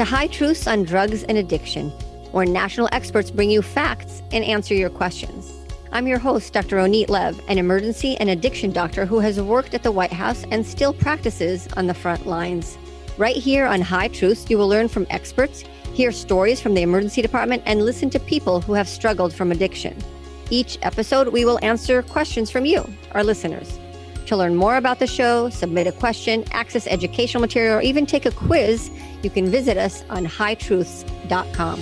to High Truths on Drugs and Addiction, where national experts bring you facts and answer your questions. I'm your host, Dr. Oneet Lev, an emergency and addiction doctor who has worked at the White House and still practices on the front lines. Right here on High Truths, you will learn from experts, hear stories from the emergency department, and listen to people who have struggled from addiction. Each episode, we will answer questions from you, our listeners. To learn more about the show, submit a question, access educational material, or even take a quiz, you can visit us on hightruths.com.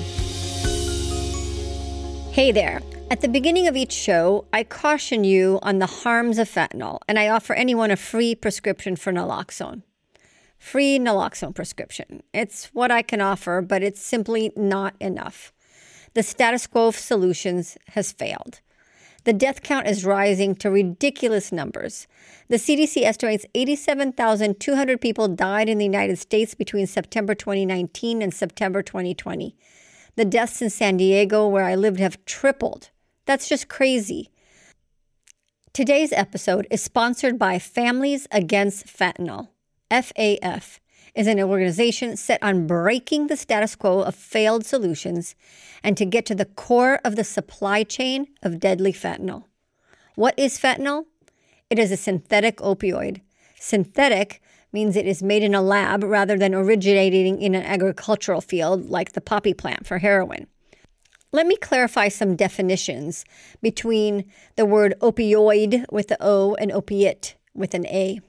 Hey there. At the beginning of each show, I caution you on the harms of fentanyl, and I offer anyone a free prescription for naloxone. Free naloxone prescription. It's what I can offer, but it's simply not enough. The status quo of solutions has failed. The death count is rising to ridiculous numbers. The CDC estimates 87,200 people died in the United States between September 2019 and September 2020. The deaths in San Diego, where I lived, have tripled. That's just crazy. Today's episode is sponsored by Families Against Fentanyl. FAF is an organization set on breaking the status quo of failed solutions and to get to the core of the supply chain of deadly fentanyl. What is fentanyl? It is a synthetic opioid. Synthetic means it is made in a lab rather than originating in an agricultural field like the poppy plant for heroin. Let me clarify some definitions between the word opioid with the O and opiate with an A.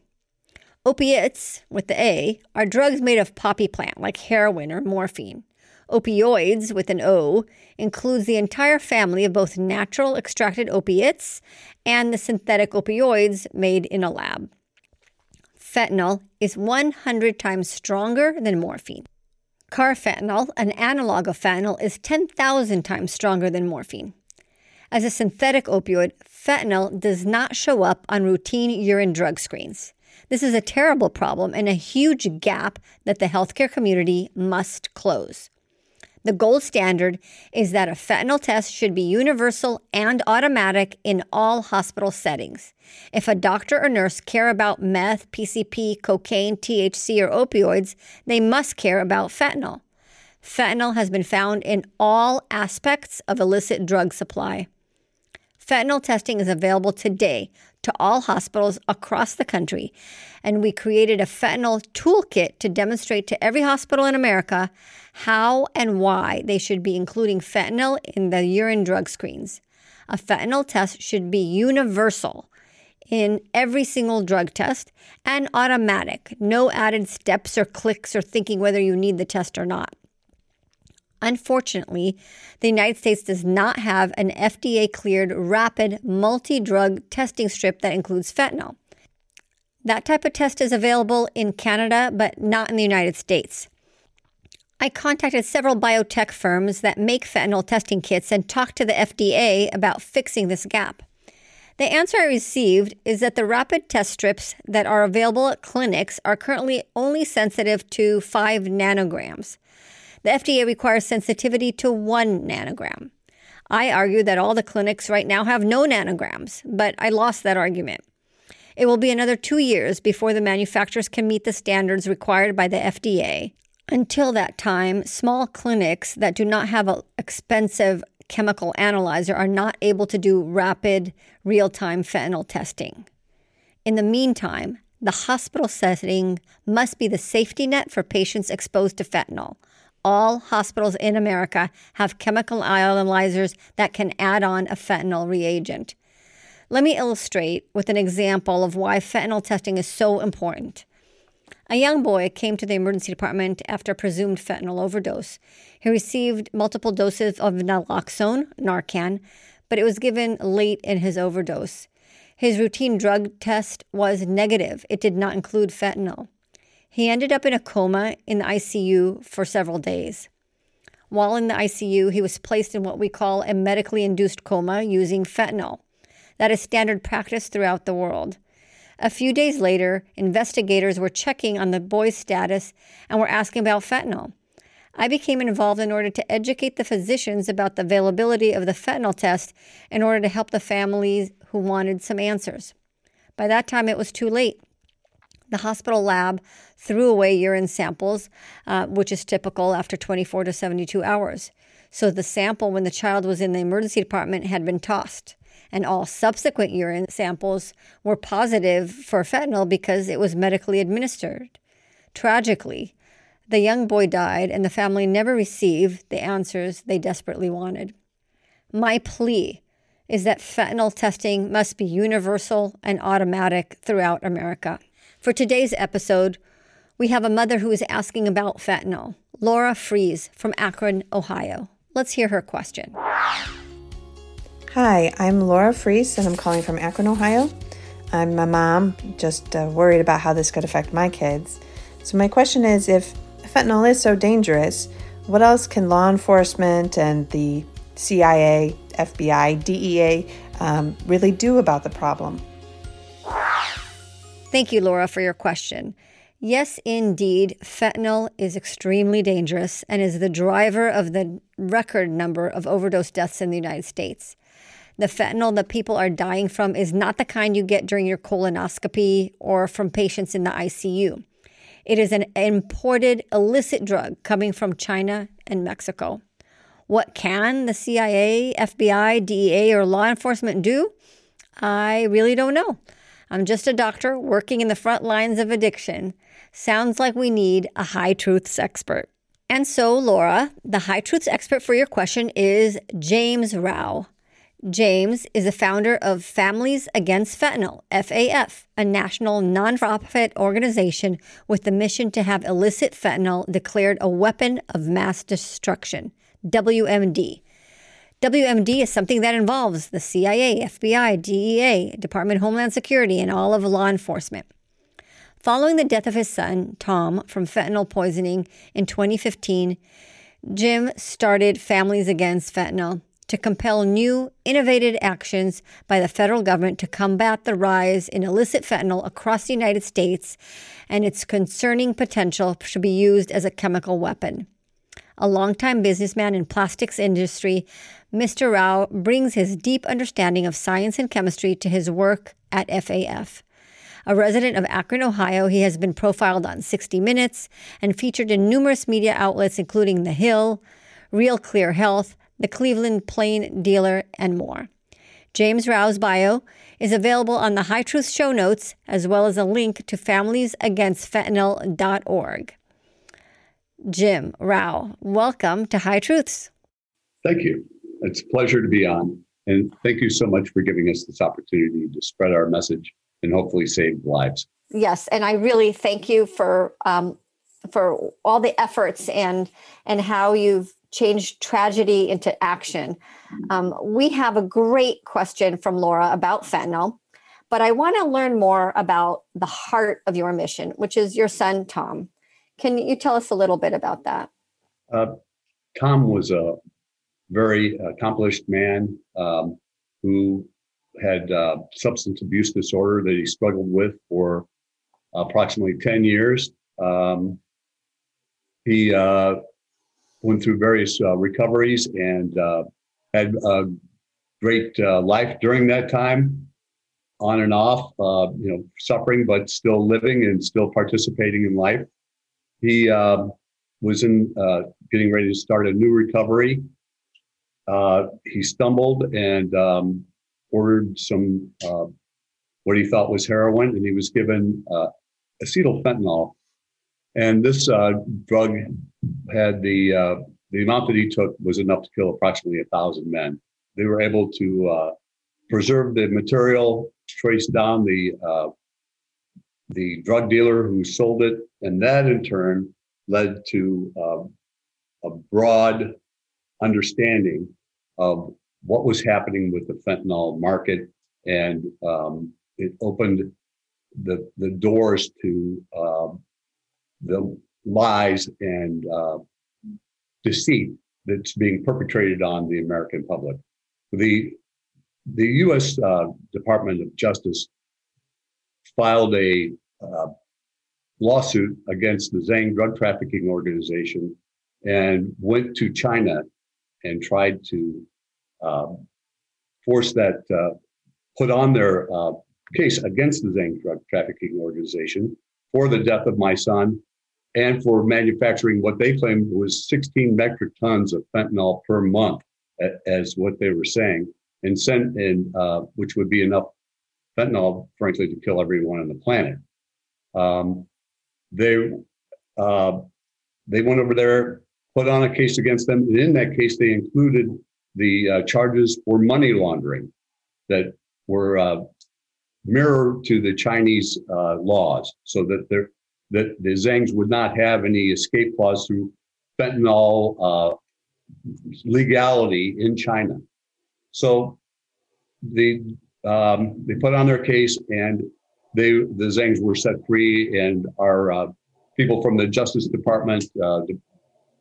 Opiates, with the A, are drugs made of poppy plant, like heroin or morphine. Opioids, with an O, includes the entire family of both natural extracted opiates and the synthetic opioids made in a lab. Fentanyl is 100 times stronger than morphine. Carfentanil, an analog of fentanyl, is 10,000 times stronger than morphine. As a synthetic opioid, fentanyl does not show up on routine urine drug screens. This is a terrible problem and a huge gap that the healthcare community must close. The gold standard is that a fentanyl test should be universal and automatic in all hospital settings. If a doctor or nurse care about meth, PCP, cocaine, THC, or opioids, they must care about fentanyl. Fentanyl has been found in all aspects of illicit drug supply. Fentanyl testing is available today to all hospitals across the country, and we created a fentanyl toolkit to demonstrate to every hospital in America how and why they should be including fentanyl in the urine drug screens. A fentanyl test should be universal in every single drug test and automatic, no added steps or clicks or thinking whether you need the test or not. Unfortunately, the United States does not have an FDA-cleared rapid multi-drug testing strip that includes fentanyl. That type of test is available in Canada, but not in the United States. I contacted several biotech firms that make fentanyl testing kits and talked to the FDA about fixing this gap. The answer I received is that the rapid test strips that are available at clinics are currently only sensitive to 5 nanograms. The FDA requires sensitivity to 1 nanogram. I argue that all the clinics right now have no nanograms, but I lost that argument. It will be another 2 years before the manufacturers can meet the standards required by the FDA. Until that time, small clinics that do not have an expensive chemical analyzer are not able to do rapid, real-time fentanyl testing. In the meantime, the hospital setting must be the safety net for patients exposed to fentanyl. All hospitals in America have chemical analyzers that can add on a fentanyl reagent. Let me illustrate with an example of why fentanyl testing is so important. A young boy came to the emergency department after a presumed fentanyl overdose. He received multiple doses of naloxone, Narcan, but it was given late in his overdose. His routine drug test was negative. It did not include fentanyl. He ended up in a coma in the ICU for several days. While in the ICU, he was placed in what we call a medically induced coma using fentanyl. That is standard practice throughout the world. A few days later, investigators were checking on the boy's status and were asking about fentanyl. I became involved in order to educate the physicians about the availability of the fentanyl test in order to help the families who wanted some answers. By that time, it was too late. the hospital lab threw away urine samples, which is typical after 24 to 72 hours. So the sample when the child was in the emergency department had been tossed, and all subsequent urine samples were positive for fentanyl because it was medically administered. Tragically, the young boy died and the family never received the answers they desperately wanted. My plea is that fentanyl testing must be universal and automatic throughout America. For today's episode, we have a mother who is asking about fentanyl, Laura Fries from Akron, Ohio. Let's hear her question. Hi, I'm Laura Fries and I'm calling from Akron, Ohio. I'm a mom, just worried about how this could affect my kids. So my question is, if fentanyl is so dangerous, what else can law enforcement and the CIA, FBI, DEA really do about the problem? Thank you, Laura, for your question. Yes, indeed, fentanyl is extremely dangerous and is the driver of the record number of overdose deaths in the United States. The fentanyl that people are dying from is not the kind you get during your colonoscopy or from patients in the ICU. It is an imported illicit drug coming from China and Mexico. What can the CIA, FBI, DEA, or law enforcement do? I really don't know. I'm just a doctor working in the front lines of addiction. Sounds like we need a High Truths expert. And so, Laura, the High Truths expert for your question is James Rao. James is the founder of Families Against Fentanyl, FAF, a national nonprofit organization with the mission to have illicit fentanyl declared a weapon of mass destruction. WMD. WMD is something that involves the CIA, FBI, DEA, Department of Homeland Security, and all of law enforcement. Following the death of his son, Tom, from fentanyl poisoning in 2015, Jim started Families Against Fentanyl to compel new, innovative actions by the federal government to combat the rise in illicit fentanyl across the United States and its concerning potential to be used as a chemical weapon. A longtime businessman in plastics industry, Mr. Rao brings his deep understanding of science and chemistry to his work at FAF. A resident of Akron, Ohio, he has been profiled on 60 Minutes and featured in numerous media outlets including The Hill, Real Clear Health, The Cleveland Plain Dealer, and more. James Rao's bio is available on the High Truth show notes as well as a link to familiesagainstfentanyl.org. Jim Rao, welcome to High Truths. Thank you. It's a pleasure to be on. And thank you so much for giving us this opportunity to spread our message and hopefully save lives. Yes. And I really thank you for all the efforts and how you've changed tragedy into action. We have a great question from Laura about fentanyl, but I want to learn more about the heart of your mission, which is your son, Tom. Can you tell us a little bit about that? Tom was a very accomplished man who had substance abuse disorder that he struggled with for approximately 10 years. He went through various recoveries and had a great life during that time, on and off, suffering, but still living and still participating in life. He was in getting ready to start a new recovery. He stumbled and ordered some what he thought was heroin, and he was given acetyl fentanyl. And this drug had the amount that he took was enough to kill approximately 1,000 men. They were able to preserve the material, trace down the drug dealer who sold it, and that in turn led to a broad understanding of what was happening with the fentanyl market, and it opened the doors to the lies and deceit that's being perpetrated on the American public. The U.S. Department of Justice filed a lawsuit against the Zheng Drug Trafficking Organization and went to China and tried to force that, put on their case against the Zheng Drug Trafficking Organization for the death of my son and for manufacturing what they claimed was 16 metric tons of fentanyl per month, as what they were saying, and sent in, which would be enough fentanyl, frankly, to kill everyone on the planet. They went over there, put on a case against them, and in that case, they included the charges for money laundering that were mirrored to the Chinese laws, so that the Zhengs would not have any escape clause through fentanyl legality in China. So they put on their case, and the Zhengs were set free, and our people from the Justice Department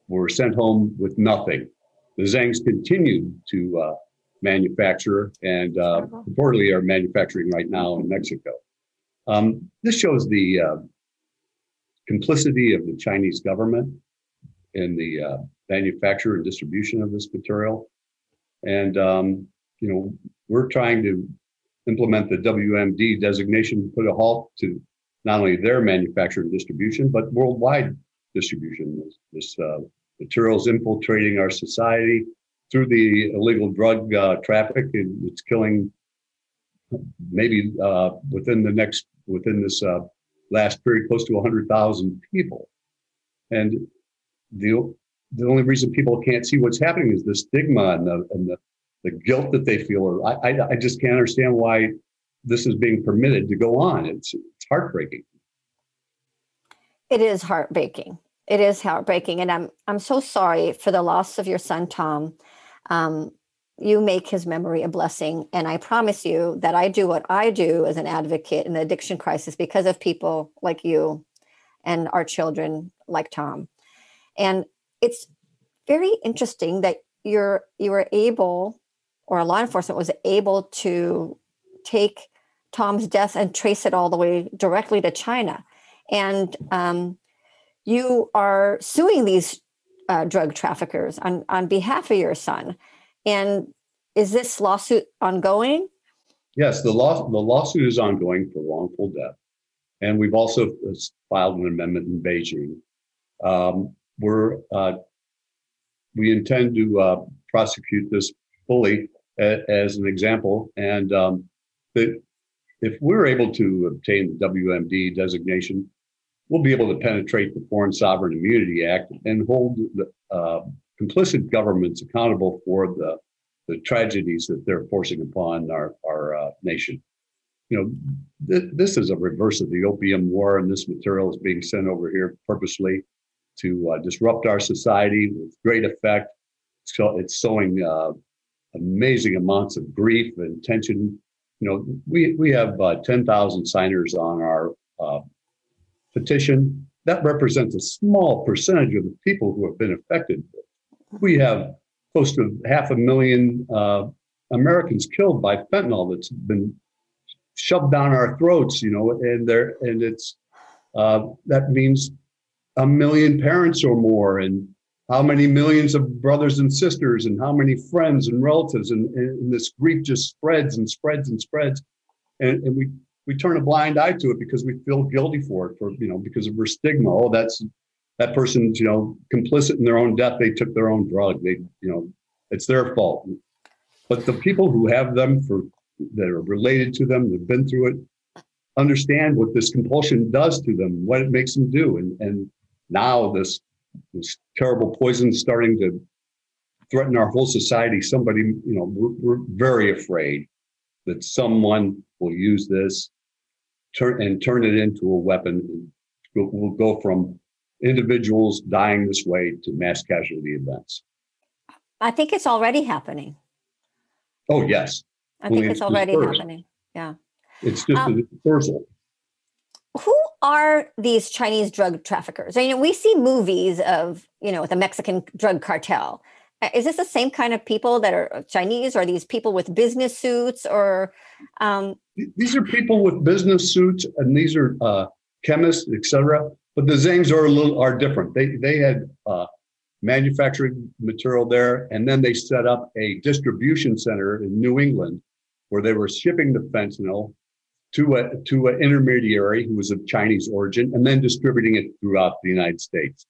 were sent home with nothing. The Zhengs continued to manufacture, and reportedly are manufacturing right now in Mexico. This shows the complicity of the Chinese government in the manufacture and distribution of this material. And, you know, we're trying to implement the WMD designation to put a halt to not only their manufacture and distribution, but worldwide distribution. This material is infiltrating our society through the illegal drug traffic, and it's killing maybe within this last period close to 100,000 people. And the only reason people can't see what's happening is the stigma and the guilt that they feel. Or I just can't understand why this is being permitted to go on. It's heartbreaking. It is heartbreaking. It is heartbreaking, and I'm so sorry for the loss of your son, Tom. You make his memory a blessing, and I promise you that I do what I do as an advocate in the addiction crisis because of people like you and our children like Tom. And it's very interesting that you were able, or law enforcement was able, to take Tom's death and trace it all the way directly to China. And you are suing these drug traffickers on behalf of your son. And is this lawsuit ongoing? Yes, the lawsuit is ongoing for wrongful death. And we've also filed an amendment in Beijing. We intend to prosecute this fully as an example. And if we're able to obtain the WMD designation, we'll be able to penetrate the Foreign Sovereign Immunity Act and hold the complicit governments accountable for the tragedies that they're forcing upon our nation. You know, this is a reverse of the opium war, and this material is being sent over here purposely to disrupt our society with great effect. So it's sowing amazing amounts of grief and tension. You know, we have 10,000 signers on our petition. That represents a small percentage of the people who have been affected. We have close to 500,000 Americans killed by fentanyl that's been shoved down our throats, you know, and it's that means 1 million parents or more, and how many millions of brothers and sisters, and how many friends and relatives, and this grief just spreads and spreads and spreads, and we turn a blind eye to it because we feel guilty for it, for, you know, because of our stigma. Oh, that person's, you know, complicit in their own death. They took their own drug. They, you know, it's their fault. But the people who have them, that are related to them, they've been through it, understand what this compulsion does to them, what it makes them do, and now this terrible poison starting to threaten our whole society. Somebody, you know, we're very afraid that someone will use this turn it into a weapon. We'll go from individuals dying this way to mass casualty events. I think it's already happening. Oh, yes. I think it's already happening. Yeah. It's just a dispersal. Who are these Chinese drug traffickers? I mean, we see movies of, you know, the Mexican drug cartel. Is this the same kind of people that are Chinese, or are these people with business suits, or? These are people with business suits, and these are chemists, etc. But the Zhengs are different. They had manufacturing material there, and then they set up a distribution center in New England where they were shipping the fentanyl to an intermediary who was of Chinese origin, and then distributing it throughout the United States.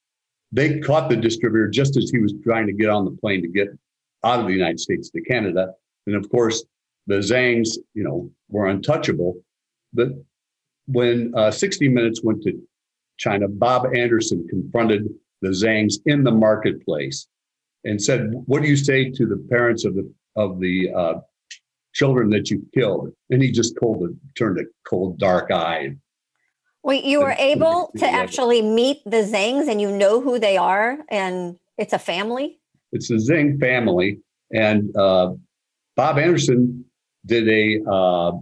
They caught the distributor just as he was trying to get on the plane to get out of the United States to Canada. And of course, the Zhangs, you know, were untouchable. But when 60 Minutes went to China, Bob Anderson confronted the Zhangs in the marketplace and said, "What do you say to the parents of the children that you killed?" And he just turned a cold, dark eye. Wait, you were able to actually meet the Zhangs, and you know who they are, and it's a family? It's a Zhang family. And Bob Anderson did a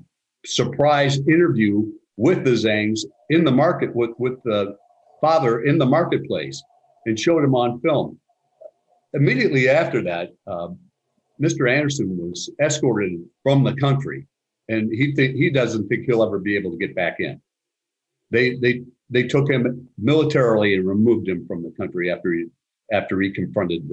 surprise interview with the Zhangs in the market, with the father in the marketplace, and showed him on film. Immediately after that, Mr. Anderson was escorted from the country, and he doesn't think he'll ever be able to get back in. They took him militarily and removed him from the country after he confronted.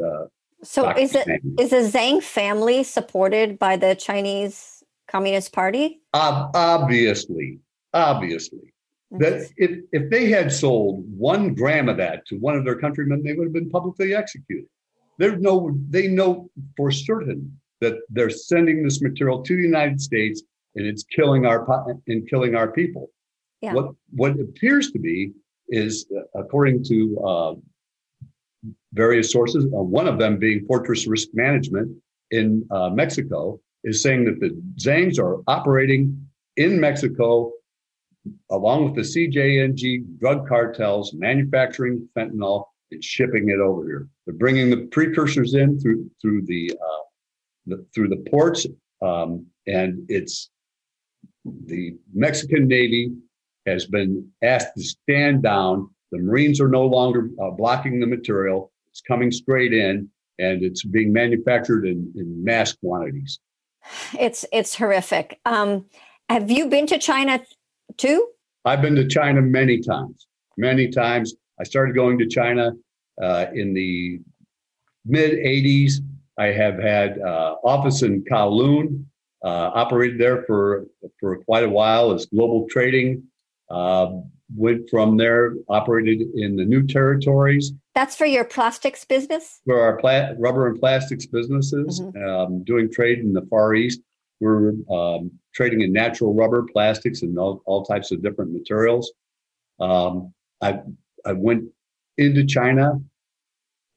So Dr. Is the Zhang family supported by the Chinese Communist Party? Obviously. That if they had sold 1 gram of that to one of their countrymen, they would have been publicly executed. They know for certain that they're sending this material to the United States, and it's killing our people. Yeah. What appears to be is, according to various sources, one of them being Fortress Risk Management in Mexico, is saying that the Zhangs are operating in Mexico along with the CJNG drug cartels, manufacturing fentanyl and shipping it over here. They're bringing the precursors in through the ports, and it's the Mexican Navy has been asked to stand down. The Marines are no longer blocking the material. It's coming straight in, and it's being manufactured in mass quantities. It's horrific. Have you been to China too? I've been to China many times. I started going to China in the mid-'80s. I have had office in Kowloon, operated there for quite a while as global trading. Went from there, operated in the New Territories. That's for your plastics business? For our rubber and plastics businesses, doing trade in the Far East. We're trading in natural rubber, plastics, and all types of different materials. I went into China,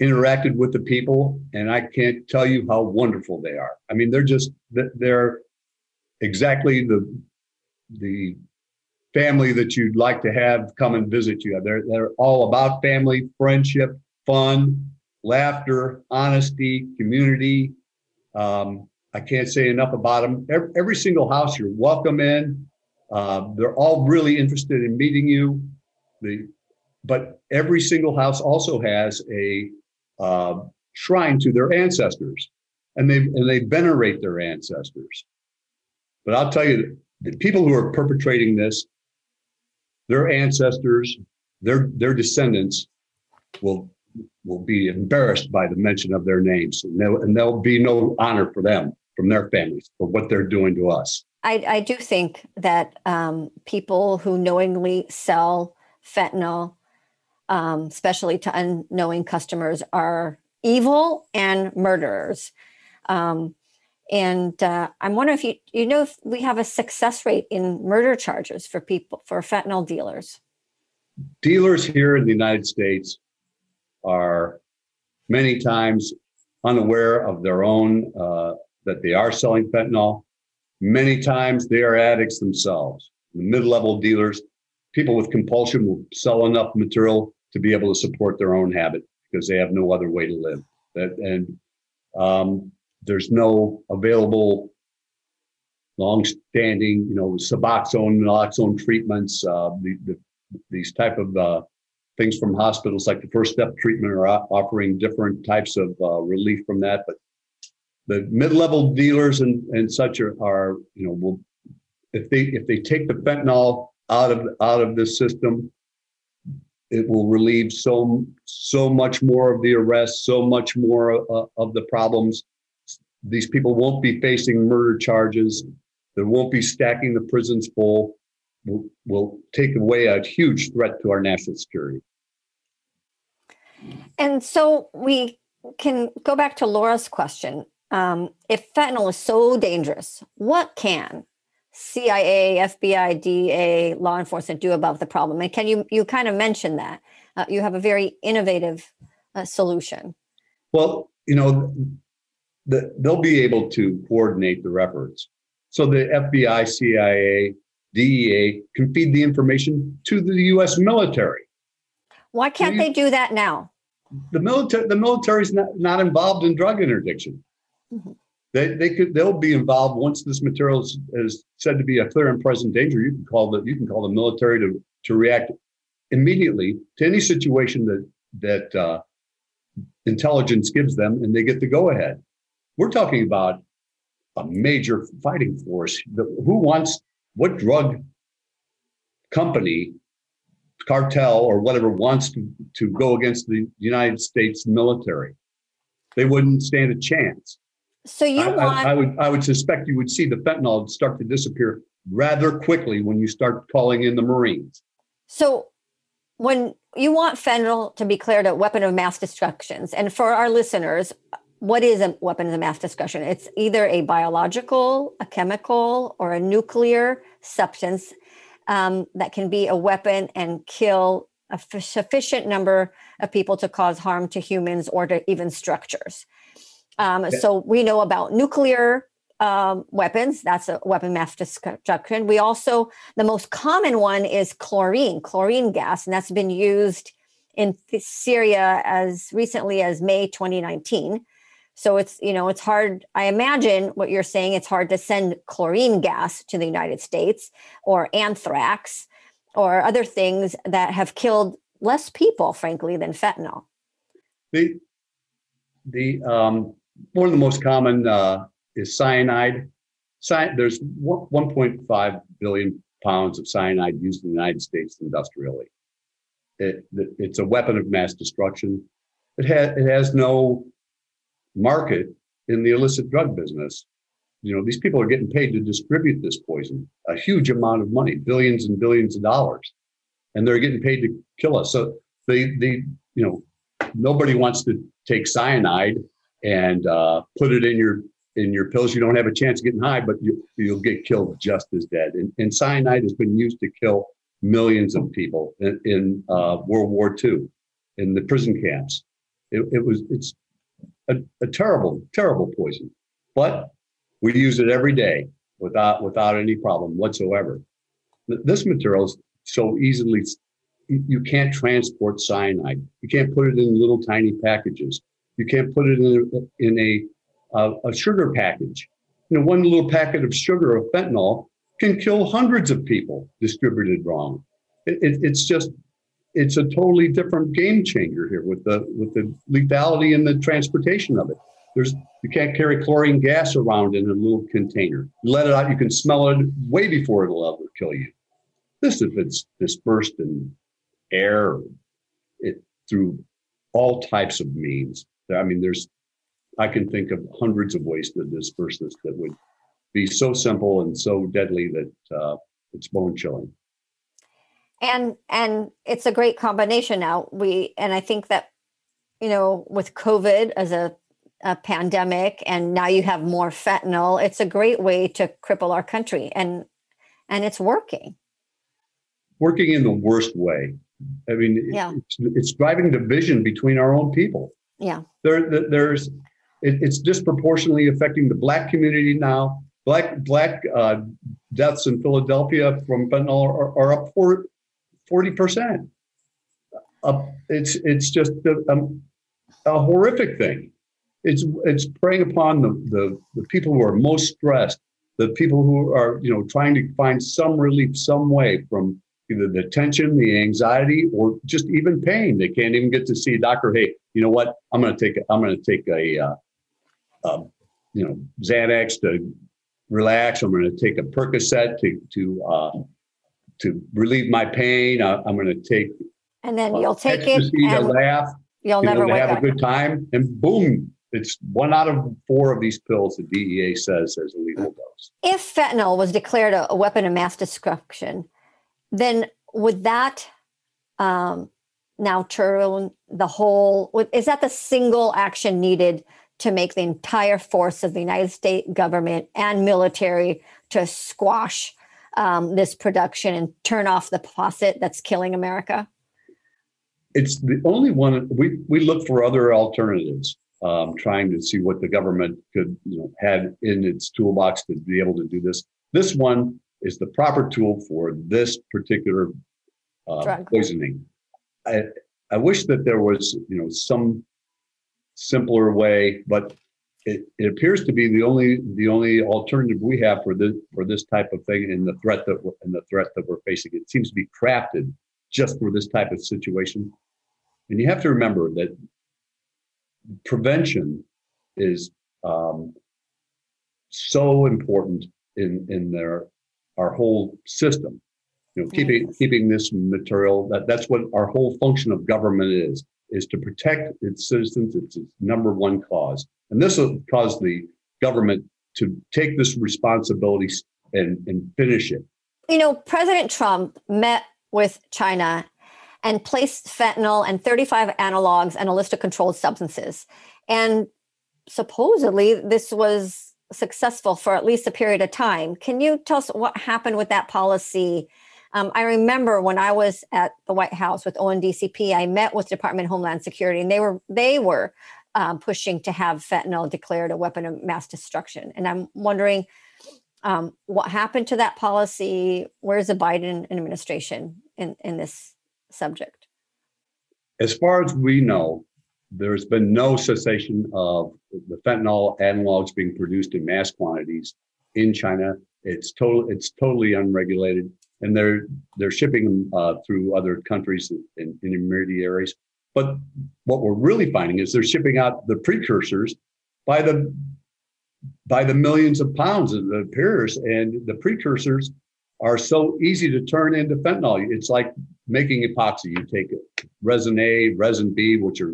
interacted with the people, and I can't tell you how wonderful they are. I mean, they're exactly the family that you'd like to have come and visit you. They're all about family, friendship, fun, laughter, honesty, community. I can't say enough about them. Every single house you're welcome in. They're all really interested in meeting you. But every single house also has a shrine to their ancestors, and they venerate their ancestors. But I'll tell you, the people who are perpetrating this, their ancestors, their descendants will be embarrassed by the mention of their names, and there'll be no honor for them from their families for what they're doing to us. I do think that people who knowingly sell fentanyl, especially to unknowing customers, are evil and murderers. And I'm wondering if you know if we have a success rate in murder charges for fentanyl dealers. Dealers here in the United States are many times unaware of their own, that they are selling fentanyl. Many times they are addicts themselves. The mid-level dealers, people with compulsion, will sell enough material to be able to support their own habit because they have no other way to live. There's no available long-standing, Suboxone, naloxone treatments. These type of things from hospitals, like the First Step treatment, are offering different types of relief from that. But the mid-level dealers and such are if they take the fentanyl out of the system, it will relieve so much more of the arrests, so much more of the problems. These people won't be facing murder charges, that won't be stacking the prisons full, will take away a huge threat to our national security. And so we can go back to Laura's question. If fentanyl is so dangerous, what can CIA, FBI, DA, law enforcement do about the problem? And can you kind of mention that? You have a very innovative solution. Well, you know, they'll be able to coordinate their efforts. So the FBI, CIA, DEA can feed the information to the U.S. military. Why can't they do that now? The military is not involved in drug interdiction. Mm-hmm. They'll be involved once this material is said to be a clear and present danger. You can call the military to react immediately to any situation that intelligence gives them, and they get the go ahead. We're talking about a major fighting force. What drug company, cartel, or whatever wants to go against the United States military? They wouldn't stand a chance. So I would suspect you would see the fentanyl start to disappear rather quickly when you start calling in the Marines. So when you want fentanyl to be declared a weapon of mass destruction, and for our listeners, what is a weapon of mass destruction? It's either a biological, a chemical, or a nuclear substance that can be a weapon and kill a sufficient number of people to cause harm to humans or to even structures. So we know about nuclear weapons. That's a weapon of mass destruction. We also, the most common one is chlorine gas, and that's been used in Syria as recently as May 2019. So it's, you know, it's hard. I imagine what you're saying, it's hard to send chlorine gas to the United States, or anthrax, or other things that have killed less people, frankly, than fentanyl. The one of the most common is cyanide. There's 1.5 billion pounds of cyanide used in the United States industrially. It's a weapon of mass destruction. It has no market in the illicit drug business. You know, these people are getting paid to distribute this poison, a huge amount of money, billions and billions of dollars, and they're getting paid to kill us. So nobody wants to take cyanide and put it in your pills. You don't have a chance of getting high, but you'll get killed just as dead. And cyanide has been used to kill millions of people in World War II, in the prison camps. It's a terrible, terrible poison, but we use it every day without any problem whatsoever. This material is so easily. You can't transport cyanide. You can't put it in little tiny packages. You can't put it in a sugar package. You know, one little packet of sugar of fentanyl can kill hundreds of people distributed wrong. It's a totally different game changer here with the lethality and the transportation of it. You can't carry chlorine gas around in a little container. You let it out, you can smell it way before it'll ever kill you. This, if it's dispersed in air, through all types of means. I mean, I can think of hundreds of ways to disperse this that would be so simple and so deadly that it's bone chilling. And it's a great combination now. I think that, you know, with COVID as a pandemic, and now you have more fentanyl, it's a great way to cripple our country, and it's working. Working in the worst way. I mean, yeah. It's driving division between our own people. Yeah, it's disproportionately affecting the Black community now. Black deaths in Philadelphia from fentanyl are up 40%. It's just a horrific thing. It's preying upon the people who are most stressed, the people who are, you know, trying to find some relief some way from either the tension, the anxiety, or just even pain. They can't even get to see a doctor. Hey, you know what? I'm going to take a Xanax to relax. I'm going to take a Percocet to relieve my pain. I'm going to take. And then you'll take it to laugh. You'll never wake up. Have a good time, and boom, It's 1 out of 4 of these pills the DEA says is a lethal dose. If fentanyl was declared a weapon of mass destruction, then would that now turn the whole, is that the single action needed to make the entire force of the United States government and military to squash this production and turn off the faucet that's killing America? It's the only one. We look for other alternatives, trying to see what the government could had in its toolbox to be able to do this. This one is the proper tool for this particular poisoning. I wish that there was some simpler way, but it appears to be the only alternative we have for this type of thing and the threat that we're facing. It seems to be crafted just for this type of situation. And you have to remember that prevention is so important in our whole system. Keeping this material, that's what our whole function of government is to protect its citizens. It's its number one cause. And this will cause the government to take this responsibility and finish it. President Trump met with China and placed fentanyl and 35 analogs and a list of controlled substances. And supposedly this was successful for at least a period of time. Can you tell us what happened with that policy? I remember when I was at the White House with ONDCP, I met with the Department of Homeland Security, and they were pushing to have fentanyl declared a weapon of mass destruction. And I'm wondering what happened to that policy? Where's the Biden administration in this subject? As far as we know, there's been no cessation of the fentanyl analogs being produced in mass quantities in China. It's totally unregulated. And they're shipping them through other countries and intermediaries. But what we're really finding is they're shipping out the precursors by the millions of pounds of the pairs, and the precursors are so easy to turn into fentanyl. It's like making epoxy. You take resin A, resin B, which are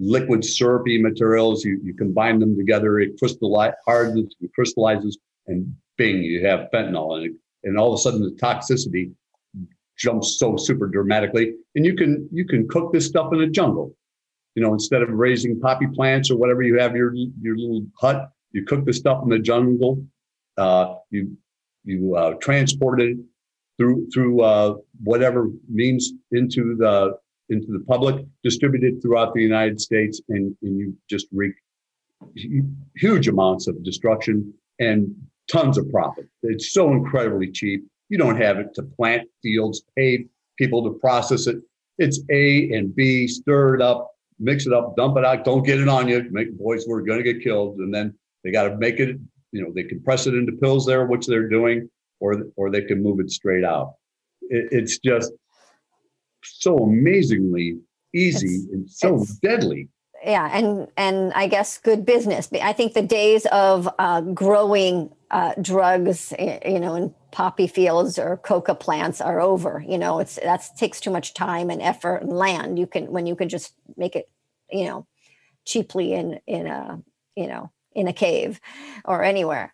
liquid syrupy materials. You combine them together, it hardens, it crystallizes, and bing, you have fentanyl in it. And all of a sudden, the toxicity jumps so super dramatically. And you can cook this stuff in a jungle. Instead of raising poppy plants or whatever, you have your little hut. You cook the stuff in the jungle. You transport it through whatever means into the public, distribute it throughout the United States, and you just wreak huge amounts of destruction and tons of profit. It's so incredibly cheap. You don't have it to plant fields, pay people to process it. It's A and B, stir it up, mix it up, dump it out. Don't get it on you. Boys, we're going to get killed. And then they got to make it, they compress it into pills there, which they're doing, or they can move it straight out. It's just so amazingly easy and so deadly. Yeah, and I guess good business. I think the days of growing drugs, in poppy fields or coca plants are over. It takes too much time and effort and land. When you can just make it, cheaply in a cave or anywhere.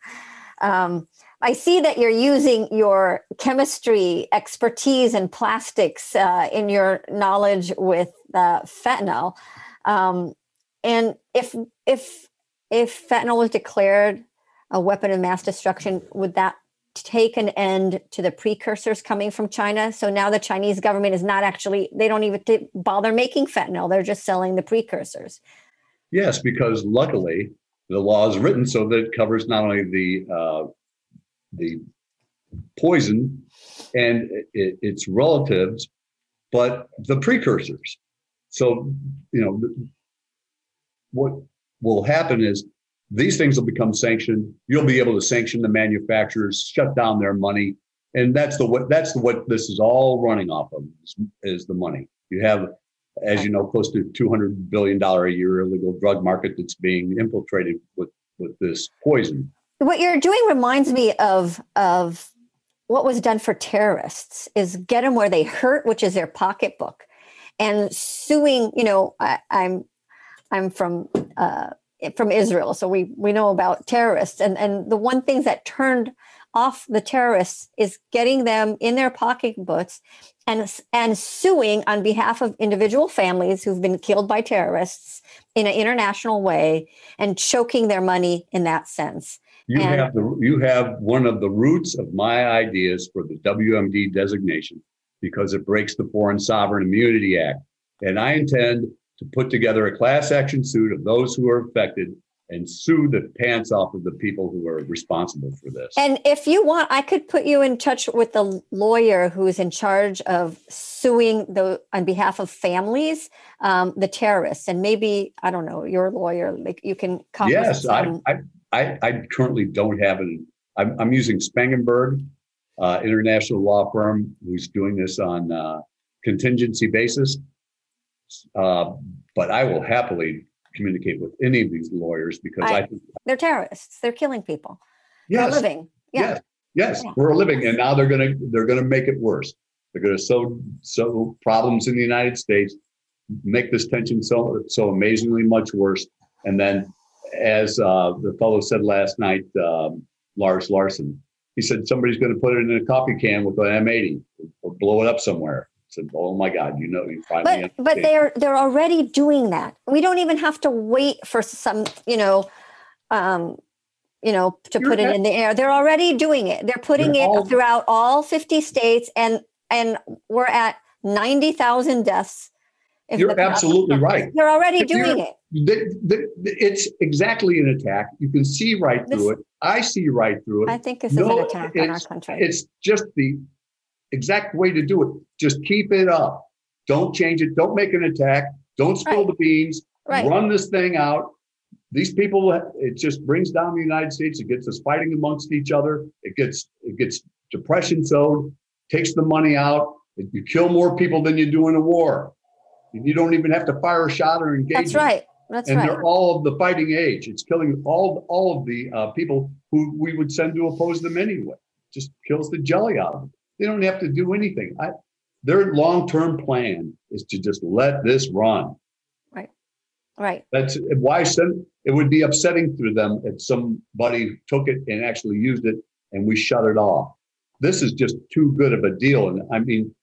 I see that you're using your chemistry expertise and plastics in your knowledge with fentanyl. And if fentanyl was declared a weapon of mass destruction, would that take an end to the precursors coming from China? So now the Chinese government is not actually, they don't even bother making fentanyl. They're just selling the precursors. Yes, because luckily the law is written so that it covers not only the poison and its relatives, but the precursors. So, what will happen is these things will become sanctioned. You'll be able to sanction the manufacturers, shut down their money. And that's what this is all running off of is the money. You have, as you know, close to $200 billion a year illegal drug market that's being infiltrated with this poison. What you're doing reminds me of what was done for terrorists is get them where they hurt, which is their pocketbook. And suing, I'm from from Israel. So we know about terrorists. And the one thing that turned off the terrorists is getting them in their pocketbooks and suing on behalf of individual families who've been killed by terrorists in an international way and choking their money in that sense. You have one of the roots of my ideas for the WMD designation, because it breaks the Foreign Sovereign Immunity Act. And I intend to put together a class action suit of those who are affected and sue the pants off of the people who are responsible for this. And if you want, I could put you in touch with the lawyer who is in charge of suing on behalf of families, the terrorists, and maybe, I don't know, your lawyer, like you can contact. Yes, I currently don't have it. I'm using Spangenberg, international law firm, who's doing this on contingency basis. But I will happily communicate with any of these lawyers, because I think they're terrorists. They're killing people. Yes. For a living. Yeah. Yes. Yeah. For a living. And now they're gonna make it worse. They're gonna sow problems in the United States, make this tension so amazingly much worse. And then, as the fellow said last night, Lars Larson, he said somebody's going to put it in a coffee can with an M80 or blow it up somewhere. I said, "Oh my God, you know, you finally." But they're already doing that. We don't even have to wait for some, to put it in the air. They're already doing it. They're putting it throughout all 50 states, and we're at 90,000 deaths. You're absolutely right. They're already doing it. It's exactly an attack. You can see right through it. I see right through it. I think this is an attack on our country. It's just the exact way to do it. Just keep it up. Don't change it. Don't make an attack. Don't spill the beans. Right. Run this thing out. These people, it just brings down the United States. It gets us fighting amongst each other. It gets depression sowed, takes the money out. You kill more people than you do in a war. You don't even have to fire a shot or engage. That's right. And they're all of the fighting age. It's killing all of the people who we would send to oppose them anyway. Just kills the jelly out of them. They don't have to do anything. Their long-term plan is to just let this run. Right. That's why it would be upsetting to them if somebody took it and actually used it and we shut it off. This is just too good of a deal. And I mean,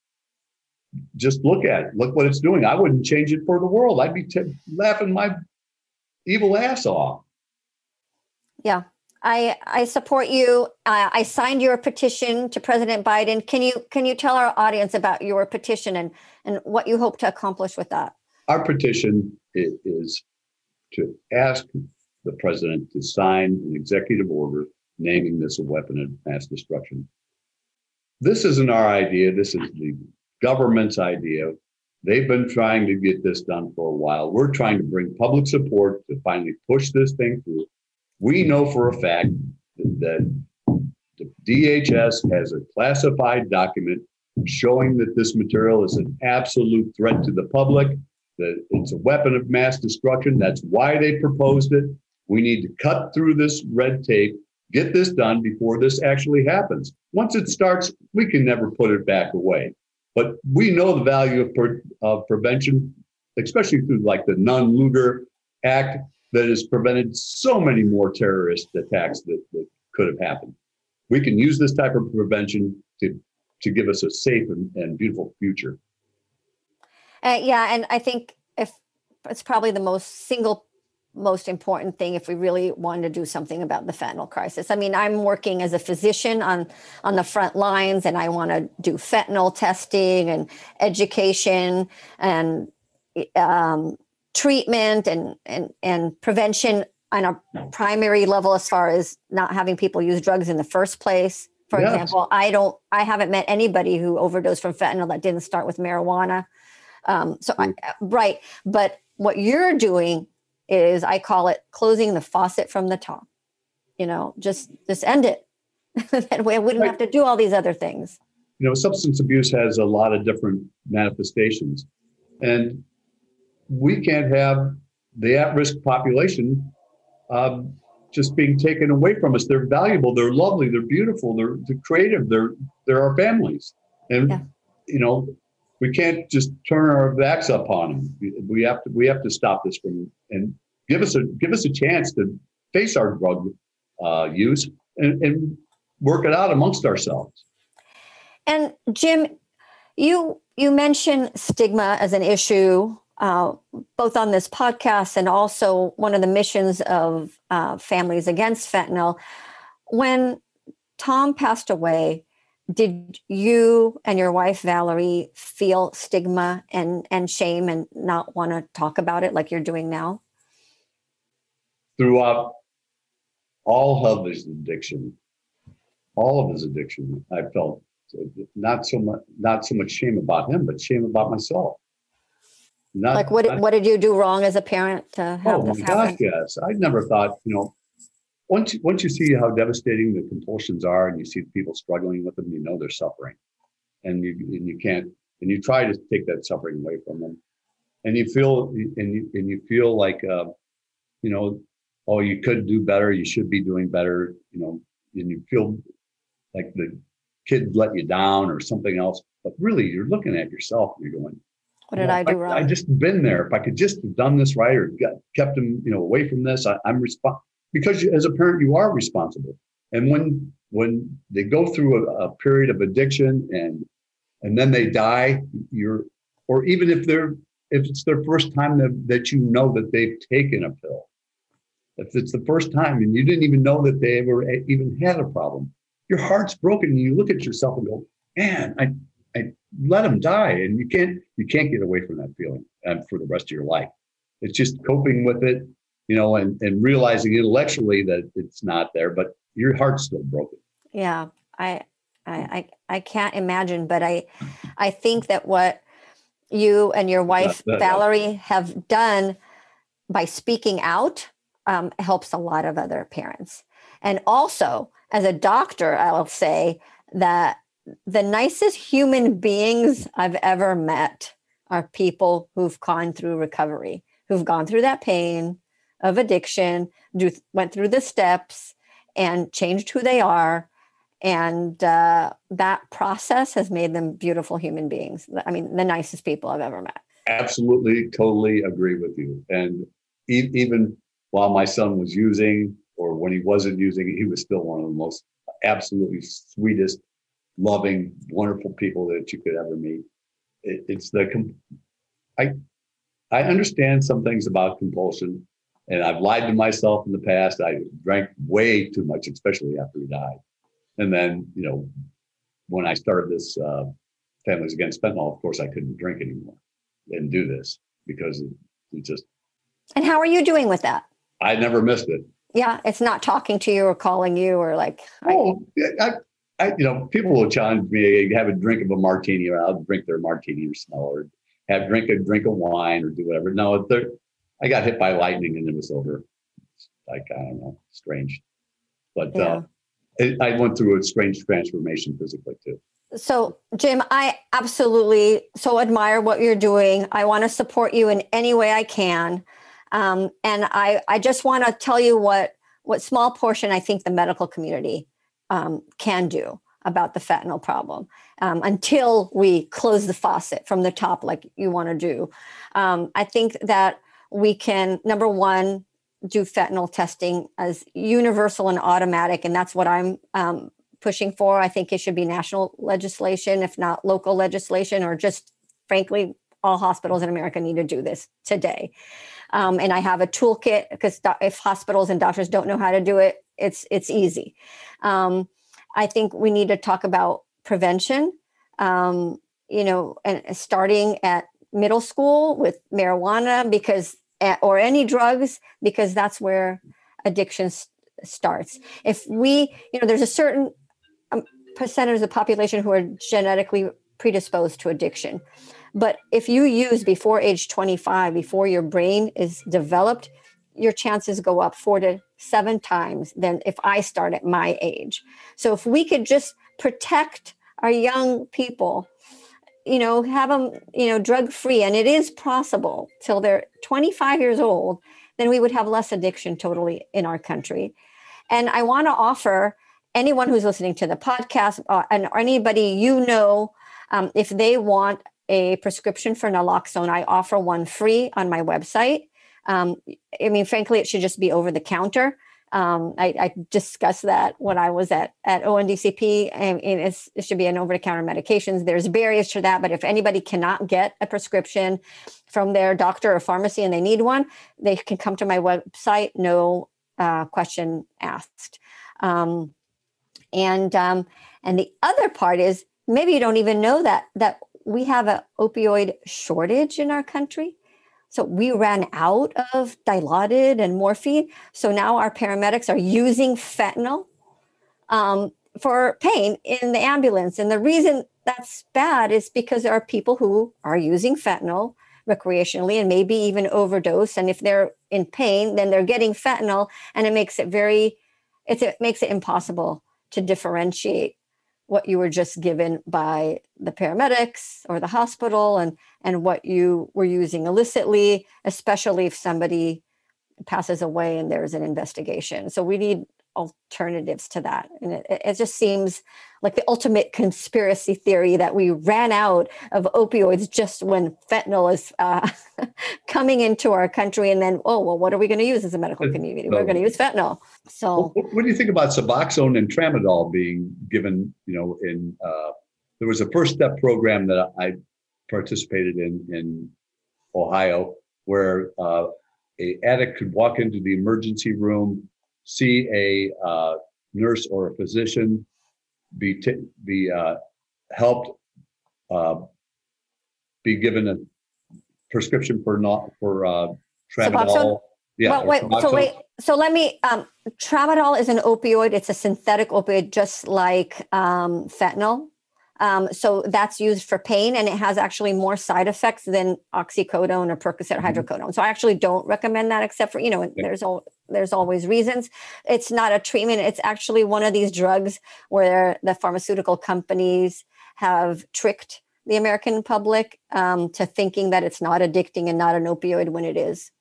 just look at it. Look what it's doing. I wouldn't change it for the world. I'd be laughing my evil ass off. Yeah, I support you. I signed your petition to President Biden. Can you tell our audience about your petition and what you hope to accomplish with that? Our petition is to ask the president to sign an executive order naming this a weapon of mass destruction. This isn't our idea. This is the government's idea. They've been trying to get this done for a while. We're trying to bring public support to finally push this thing through. We know for a fact that the DHS has a classified document showing that this material is an absolute threat to the public, that it's a weapon of mass destruction. That's why they proposed it. We need to cut through this red tape, get this done before this actually happens. Once it starts, we can never put it back away. But we know the value of prevention, especially through like the Nunn-Lugar Act, that has prevented so many more terrorist attacks that could have happened. We can use this type of prevention to give us a safe and beautiful future. And I think it's probably the most important thing if we really wanted to do something about the fentanyl crisis. I mean, I'm working as a physician on the front lines, and I want to do fentanyl testing and education and treatment and prevention on a primary level, as far as not having people use drugs in the first place. For example, I haven't met anybody who overdosed from fentanyl that didn't start with marijuana. But what you're doing is, I call it closing the faucet from the top. Just end it. That way I wouldn't have to do all these other things. Substance abuse has a lot of different manifestations, and we can't have the at-risk population just being taken away from us. They're valuable, they're lovely, they're beautiful, they're creative, they're our families. And we can't just turn our backs upon them. We have to stop this from, and give us a chance to face our drug use and work it out amongst ourselves. And Jim, you mentioned stigma as an issue, both on this podcast and also one of the missions of Families Against Fentanyl. When Tom passed away, did you and your wife, Valerie, feel stigma and shame and not want to talk about it like you're doing now? Throughout all of his addiction, I felt not so much shame about him, but shame about myself. What did you do wrong as a parent to have this happen? Oh my gosh, yes. I never thought, once you see how devastating the compulsions are and you see people struggling with them, you know they're suffering. And you try to take that suffering away from them. And you feel like you could do better, you should be doing better, and you feel like the kid let you down or something else. But really, you're looking at yourself and you're going, what did I do wrong? I just been there. If I could just have done this right or kept him away from this, I'm responsible. Because as a parent, you are responsible. And when they go through a period of addiction and then they die, or even if it's their first time that that they've taken a pill, if it's the first time and you didn't even know that they ever even had a problem, your heart's broken and you look at yourself and go, man, I let them die. And you can't get away from that feeling for the rest of your life. It's just coping with it, and realizing intellectually that it's not there, but your heart's still broken. Yeah. I can't imagine, but I think that what you and your wife, Valerie, have done by speaking out helps a lot of other parents. And also, as a doctor, I'll say that the nicest human beings I've ever met are people who've gone through recovery, who've gone through that pain of addiction, went through the steps and changed who they are. And that process has made them beautiful human beings. I mean, the nicest people I've ever met. Absolutely, totally agree with you. And even while my son was using, or when he wasn't using, he was still one of the most absolutely sweetest, loving, wonderful people that you could ever meet. I understand some things about compulsion, and I've lied to myself in the past. I drank way too much, especially after he died. And then, when I started this Families Against Fentanyl, of course, I couldn't drink anymore and do this because it just. And how are you doing with that? I never missed it. Yeah, it's not talking to you or calling you or like. People will challenge me. Have a drink of a martini, or I'll drink their martini or smell, or have a drink of wine, or do whatever. No, I got hit by lightning and it was over. It's like, I don't know, strange, but yeah. I went through a strange transformation physically too. So, Jim, I absolutely so admire what you're doing. I want to support you in any way I can. And I just want to tell you what small portion I think the medical community can do about the fentanyl problem until we close the faucet from the top like you want to do. I think that we can, number one, do fentanyl testing as universal and automatic, and that's what I'm pushing for. I think it should be national legislation, if not local legislation, or just, frankly, all hospitals in America need to do this today. And I have a toolkit because if hospitals and doctors don't know how to do it, it's easy. I think we need to talk about prevention, and starting at middle school with marijuana or any drugs, because that's where addiction starts. If we, there's a certain percentage of the population who are genetically predisposed to addiction. But if you use before age 25, before your brain is developed, your chances go up 4 to 7 times than if I start at my age. So if we could just protect our young people, have them, drug free, and it is possible till they're 25 years old, then we would have less addiction totally in our country. And I want to offer anyone who's listening to the podcast and anybody, if they want a prescription for naloxone, I offer one free on my website, I mean, frankly, it should just be over the counter. I discussed that when I was at ONDCP, and it should be an over-the-counter medications. There's barriers to that, but if anybody cannot get a prescription from their doctor or pharmacy and they need one, they can come to my website, no question asked. And the other part is, maybe you don't even know that we have an opioid shortage in our country. So we ran out of Dilaudid and morphine. So now our paramedics are using fentanyl for pain in the ambulance. And the reason that's bad is because there are people who are using fentanyl recreationally and maybe even overdose. And if they're in pain, then they're getting fentanyl, and it makes it it makes it impossible to differentiate what you were just given by the paramedics or the hospital and what you were using illicitly, especially if somebody passes away and there's an investigation. So we need alternatives to that. And it just seems like the ultimate conspiracy theory that we ran out of opioids just when fentanyl is coming into our country. And then, what are we going to use as a medical community? We're going to use fentanyl. So what do you think about Suboxone and Tramadol being given, there was a first step program that I participated in Ohio, where an addict could walk into the emergency room, see a nurse or a physician, be given a prescription for Tramadol. Suboxone? Yeah. So let me. Tramadol is an opioid. It's a synthetic opioid, just like fentanyl. So that's used for pain, and it has actually more side effects than oxycodone or Percocet or hydrocodone. So I actually don't recommend that, except for, there's always reasons. It's not a treatment. It's actually one of these drugs where the pharmaceutical companies have tricked the American public to thinking that it's not addicting and not an opioid when it is.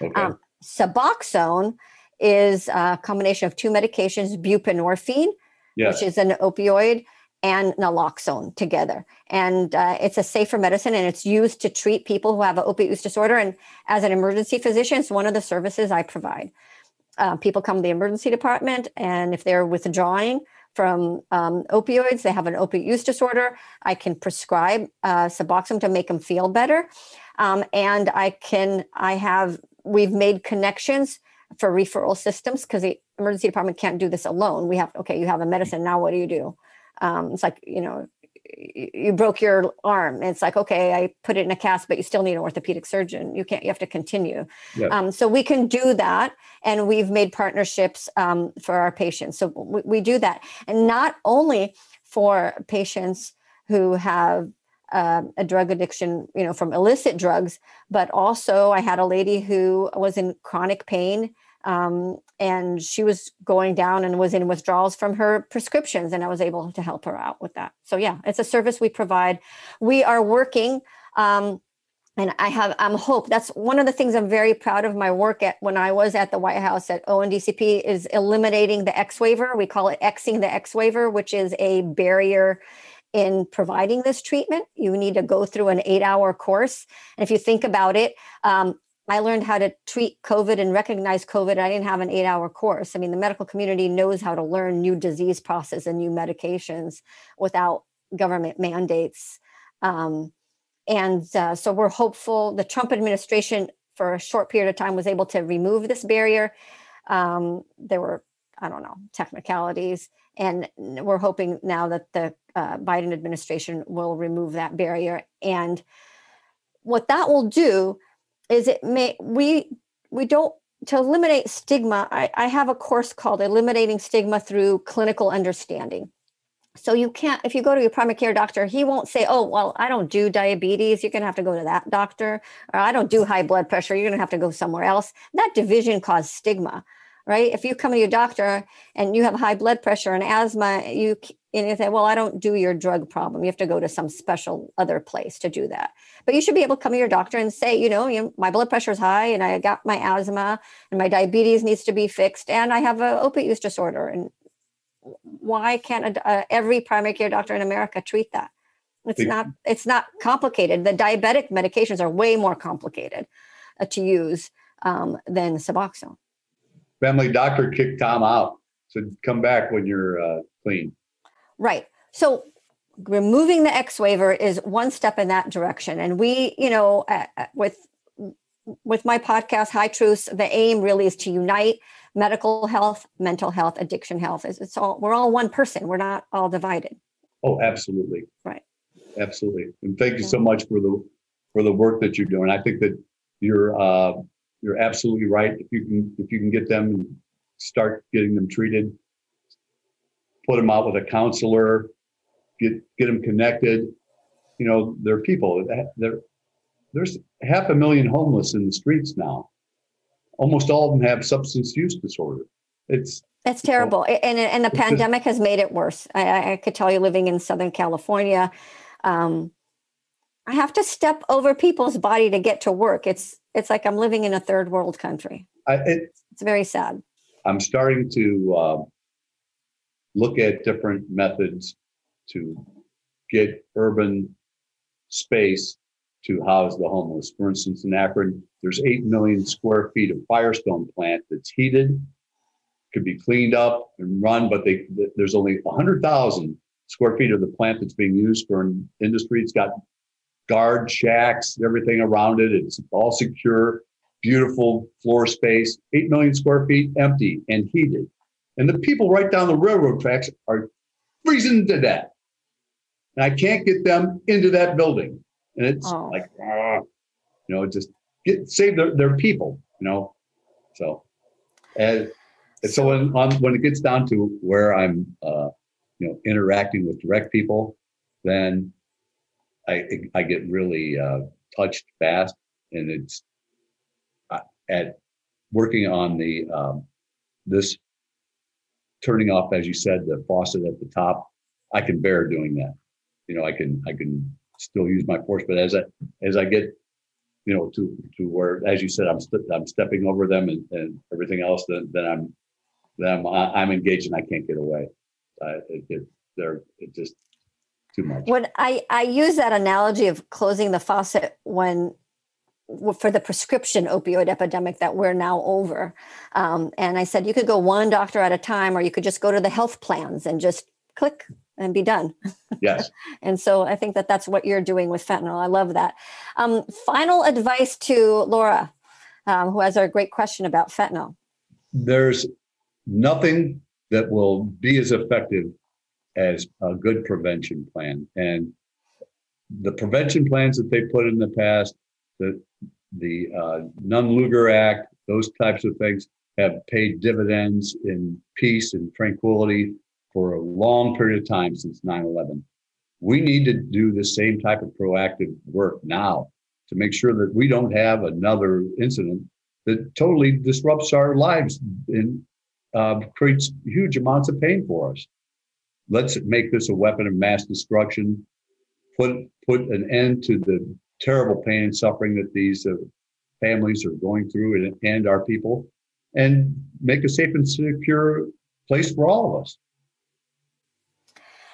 Okay. Suboxone is a combination of two medications, buprenorphine, which is an opioid, and naloxone together. And it's a safer medicine, and it's used to treat people who have an opiate use disorder. And as an emergency physician, it's one of the services I provide. People come to the emergency department, and if they're withdrawing from opioids, they have an opiate use disorder, I can prescribe Suboxone to make them feel better. And we've made connections for referral systems, because the emergency department can't do this alone. We have, you have a medicine, now what do you do? It's like, you broke your arm. It's like, okay, I put it in a cast, but you still need an orthopedic surgeon. You have to continue. Yeah. So we can do that. And we've made partnerships for our patients. So we do that. And not only for patients who have a drug addiction, from illicit drugs, but also I had a lady who was in chronic pain, and she was going down and was in withdrawals from her prescriptions, and I was able to help her out with that. So yeah, it's a service we provide. We are working, and I'm hope. That's one of the things I'm very proud of my work at when I was at the White House at ONDCP, is eliminating the X waiver. We call it Xing the X waiver, which is a barrier in providing this treatment. You need to go through an 8-hour course. And if you think about it, I learned how to treat COVID and recognize COVID. I didn't have an 8-hour course. I mean, the medical community knows how to learn new disease processes and new medications without government mandates. So we're hopeful. The Trump administration, for a short period of time, was able to remove this barrier. There were, technicalities. And we're hoping now that the Biden administration will remove that barrier. And what that will do is to eliminate stigma. I have a course called Eliminating Stigma Through Clinical Understanding. So you can't, if you go to your primary care doctor, he won't say, I don't do diabetes, you're going to have to go to that doctor, or I don't do high blood pressure, you're going to have to go somewhere else. That division caused stigma, right? If you come to your doctor and you have high blood pressure and asthma, and you say, I don't do your drug problem, you have to go to some special other place to do that. But you should be able to come to your doctor and say, my blood pressure is high and I got my asthma and my diabetes needs to be fixed and I have an opiate use disorder. And why can't every primary care doctor in America treat that? It's not complicated. The diabetic medications are way more complicated to use than Suboxone. Family doctor kicked Tom out. So come back when you're clean. Right. So removing the X waiver is one step in that direction. And we, you know, with my podcast, High Truths, the aim really is to unite medical health, mental health, addiction health. It's all, we're all one person. We're not all divided. Oh, absolutely. Right. Absolutely. And thank you so much for the work that you're doing. I think that you're absolutely right. If you can get them and start getting them treated, put them out with a counselor, get them connected. You know, they're people. There's 500,000 homeless in the streets now. Almost all of them have substance use disorder. That's terrible. And the pandemic has made it worse. I could tell you, living in Southern California, I have to step over people's body to get to work. It's like I'm living in a third world country. It's very sad. I'm starting to look at different methods to get urban space to house the homeless. For instance, in Akron, there's 8 million square feet of Firestone plant that's heated, could be cleaned up and run, but there's only 100,000 square feet of the plant that's being used for an industry. It's got guard shacks, everything around it. It's all secure, beautiful floor space, 8 million square feet, empty and heated. And the people right down the railroad tracks are freezing to death. And I can't get them into that building. And it's like, you know, just save their people, you know? So, when it gets down to where I'm, you know, interacting with direct people, then I get really touched fast. And it's at working on the, this turning off, as you said, the faucet at the top, I can bear doing that. You know, I can still use my force, but as I get, you know, to where, as you said, I'm stepping over them and everything else, then I'm engaged and I can't get away. It's just too much. When I use that analogy of closing the faucet for the prescription opioid epidemic that we're now over. And I said, you could go one doctor at a time, or you could just go to the health plans and just click and be done. Yes. And so I think that that's what you're doing with fentanyl. I love that. Final advice to Laura, who has our great question about fentanyl. There's nothing that will be as effective as a good prevention plan. And the prevention plans that they put in the past, the Nunn-Lugar Act, those types of things have paid dividends in peace and tranquility for a long period of time since 9/11. We need to do the same type of proactive work now to make sure that we don't have another incident that totally disrupts our lives and creates huge amounts of pain for us. Let's make this a weapon of mass destruction, put an end to the terrible pain and suffering that these families are going through and our people, and make a safe and secure place for all of us.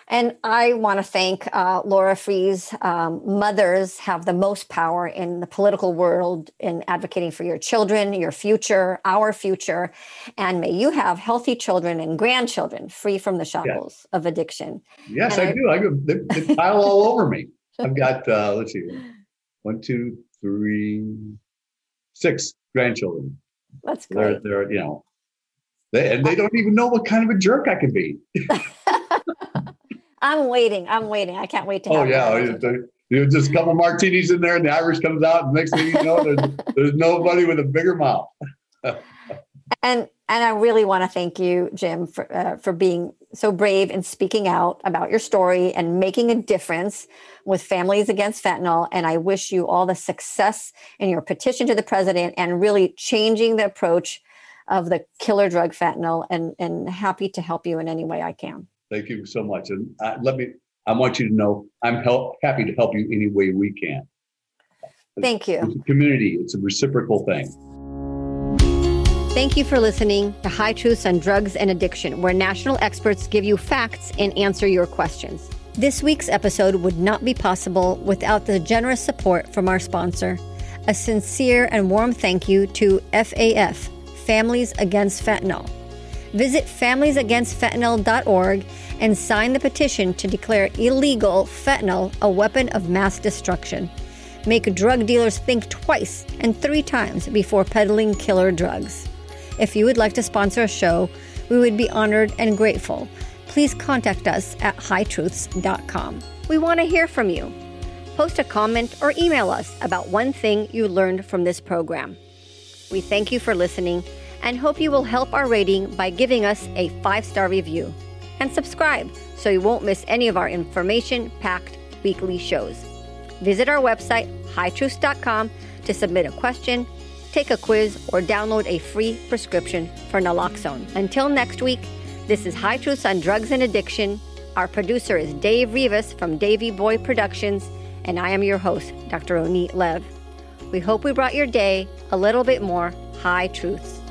And I want to thank Laura Fries. Mothers have the most power in the political world in advocating for your children, your future, our future. And may you have healthy children and grandchildren free from the shackles of addiction. Yes, I do. They pile all over me. I've got, let's see, 6 grandchildren. That's great. They're you know, they don't even know what kind of a jerk I can be. I'm waiting. I can't wait to have you just a couple martinis in there and the Irish comes out, and next thing you know, there's nobody with a bigger mouth. And I really want to thank you, Jim, for being so brave and speaking out about your story and making a difference with Families Against Fentanyl. And I wish you all the success in your petition to the president and really changing the approach of the killer drug fentanyl, and happy to help you in any way I can. Thank you so much. And I want you to know I'm happy to help you any way we can. Thank you. It's a community. It's a reciprocal thing. Thank you for listening to High Truths on Drugs and Addiction, where national experts give you facts and answer your questions. This week's episode would not be possible without the generous support from our sponsor, A sincere and warm thank you to FAF, Families Against Fentanyl. Visit familiesagainstfentanyl.org and sign the petition to declare illegal fentanyl a weapon of mass destruction. Make drug dealers think twice and three times before peddling killer drugs. If you would like to sponsor a show, we would be honored and grateful. Please contact us at hightruths.com. We want to hear from you. Post a comment or email us about one thing you learned from this program. We thank you for listening and hope you will help our rating by giving us a 5-star review. And subscribe so you won't miss any of our information-packed weekly shows. Visit our website, hightruths.com, to submit a question, take a quiz, or download a free prescription for naloxone. Until next week, this is High Truths on Drugs and Addiction. Our producer is Dave Rivas from Davey Boy Productions, and I am your host, Dr. Oneet Lev. We hope we brought your day a little bit more High Truths.